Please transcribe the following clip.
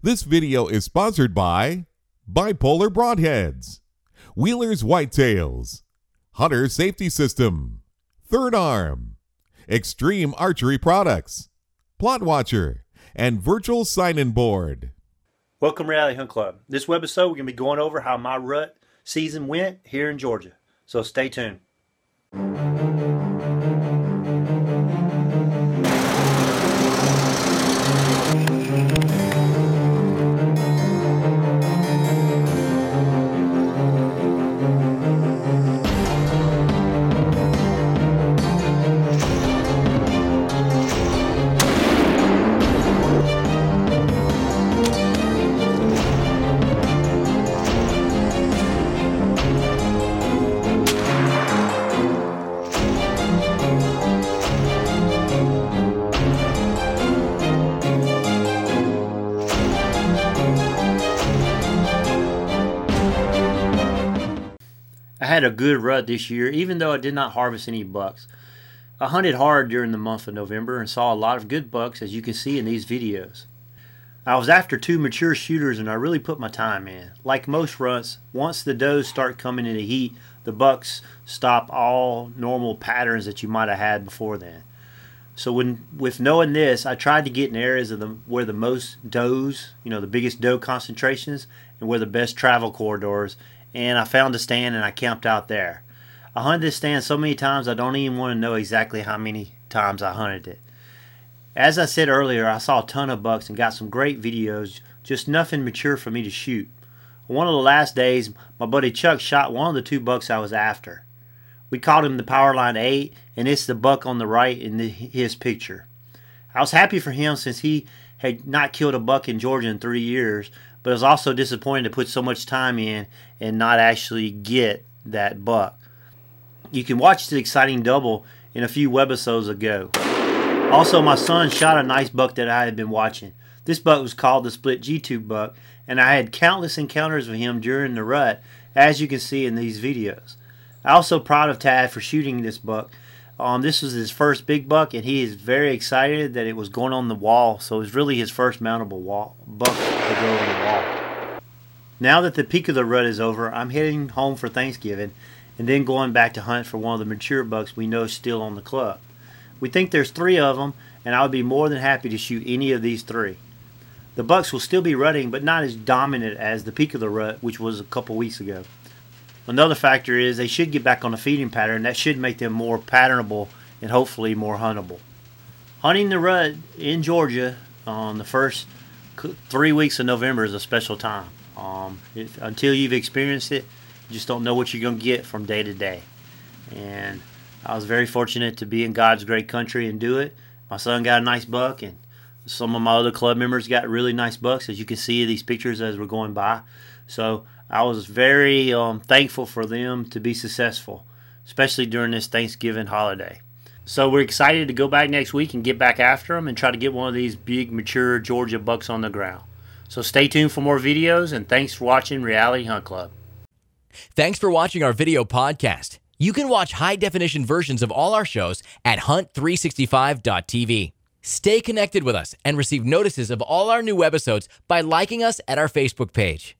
This video is sponsored by Bipolar Broadheads, Wheeler's Whitetails, Hunter Safety System, Third Arm, Extreme Archery Products, Plot Watcher, and Virtual Sign-in Board. Welcome to Reality Hunt Club. This webisode, we're going to be going over how my rut season went here in Georgia. So stay tuned. Had a good rut this year, even though I did not harvest any bucks. I hunted hard during the month of November and saw a lot of good bucks, as you can see in these videos. I was after two mature shooters and I really put my time in. Like most ruts, once the does start coming into heat, the bucks stop all normal patterns that you might have had before then. So with knowing this, I tried to get in areas of where the most does, you know, the biggest doe concentrations, and where the best travel corridors. And I found a stand and I camped out there. I hunted this stand so many times I don't even want to know exactly how many times I hunted it. As I said earlier, I saw a ton of bucks and got some great videos, just nothing mature for me to shoot. One of the last days, my buddy Chuck shot one of the two bucks I was after. We called him the Powerline 8, and it's the buck on the right in his picture. I was happy for him since he had not killed a buck in Georgia in 3 years, but I was also disappointed to put so much time in and not actually get that buck. You can watch the exciting double in a few webisodes ago. Also, my son shot a nice buck that I had been watching. This buck was called the Split G2 buck, and I had countless encounters with him during the rut, as you can see in these videos. I'm also proud of Tad for shooting this buck. This was his first big buck, and he is very excited that it was going on the wall, so it was really his first mountable buck to go on the wall. Now that the peak of the rut is over, I'm heading home for Thanksgiving, and then going back to hunt for one of the mature bucks we know is still on the club. We think there's 3 of them, and I would be more than happy to shoot any of these 3. The bucks will still be rutting, but not as dominant as the peak of the rut, which was a couple weeks ago. Another factor is they should get back on a feeding pattern. That should make them more patternable and hopefully more huntable. Hunting the rut in Georgia on the first 3 weeks of November is a special time. Until you've experienced it, you just don't know what you're going to get from day to day. And I was very fortunate to be in God's great country and do it. My son got a nice buck, and some of my other club members got really nice bucks, as you can see in these pictures as we're going by. So I was very thankful for them to be successful, especially during this Thanksgiving holiday. So we're excited to go back next week and get back after them and try to get one of these big, mature Georgia bucks on the ground. So stay tuned for more videos, and thanks for watching Reality Hunt Club. Thanks for watching our video podcast. You can watch high-definition versions of all our shows at Hunt365.tv. Stay connected with us and receive notices of all our new webisodes by liking us at our Facebook page.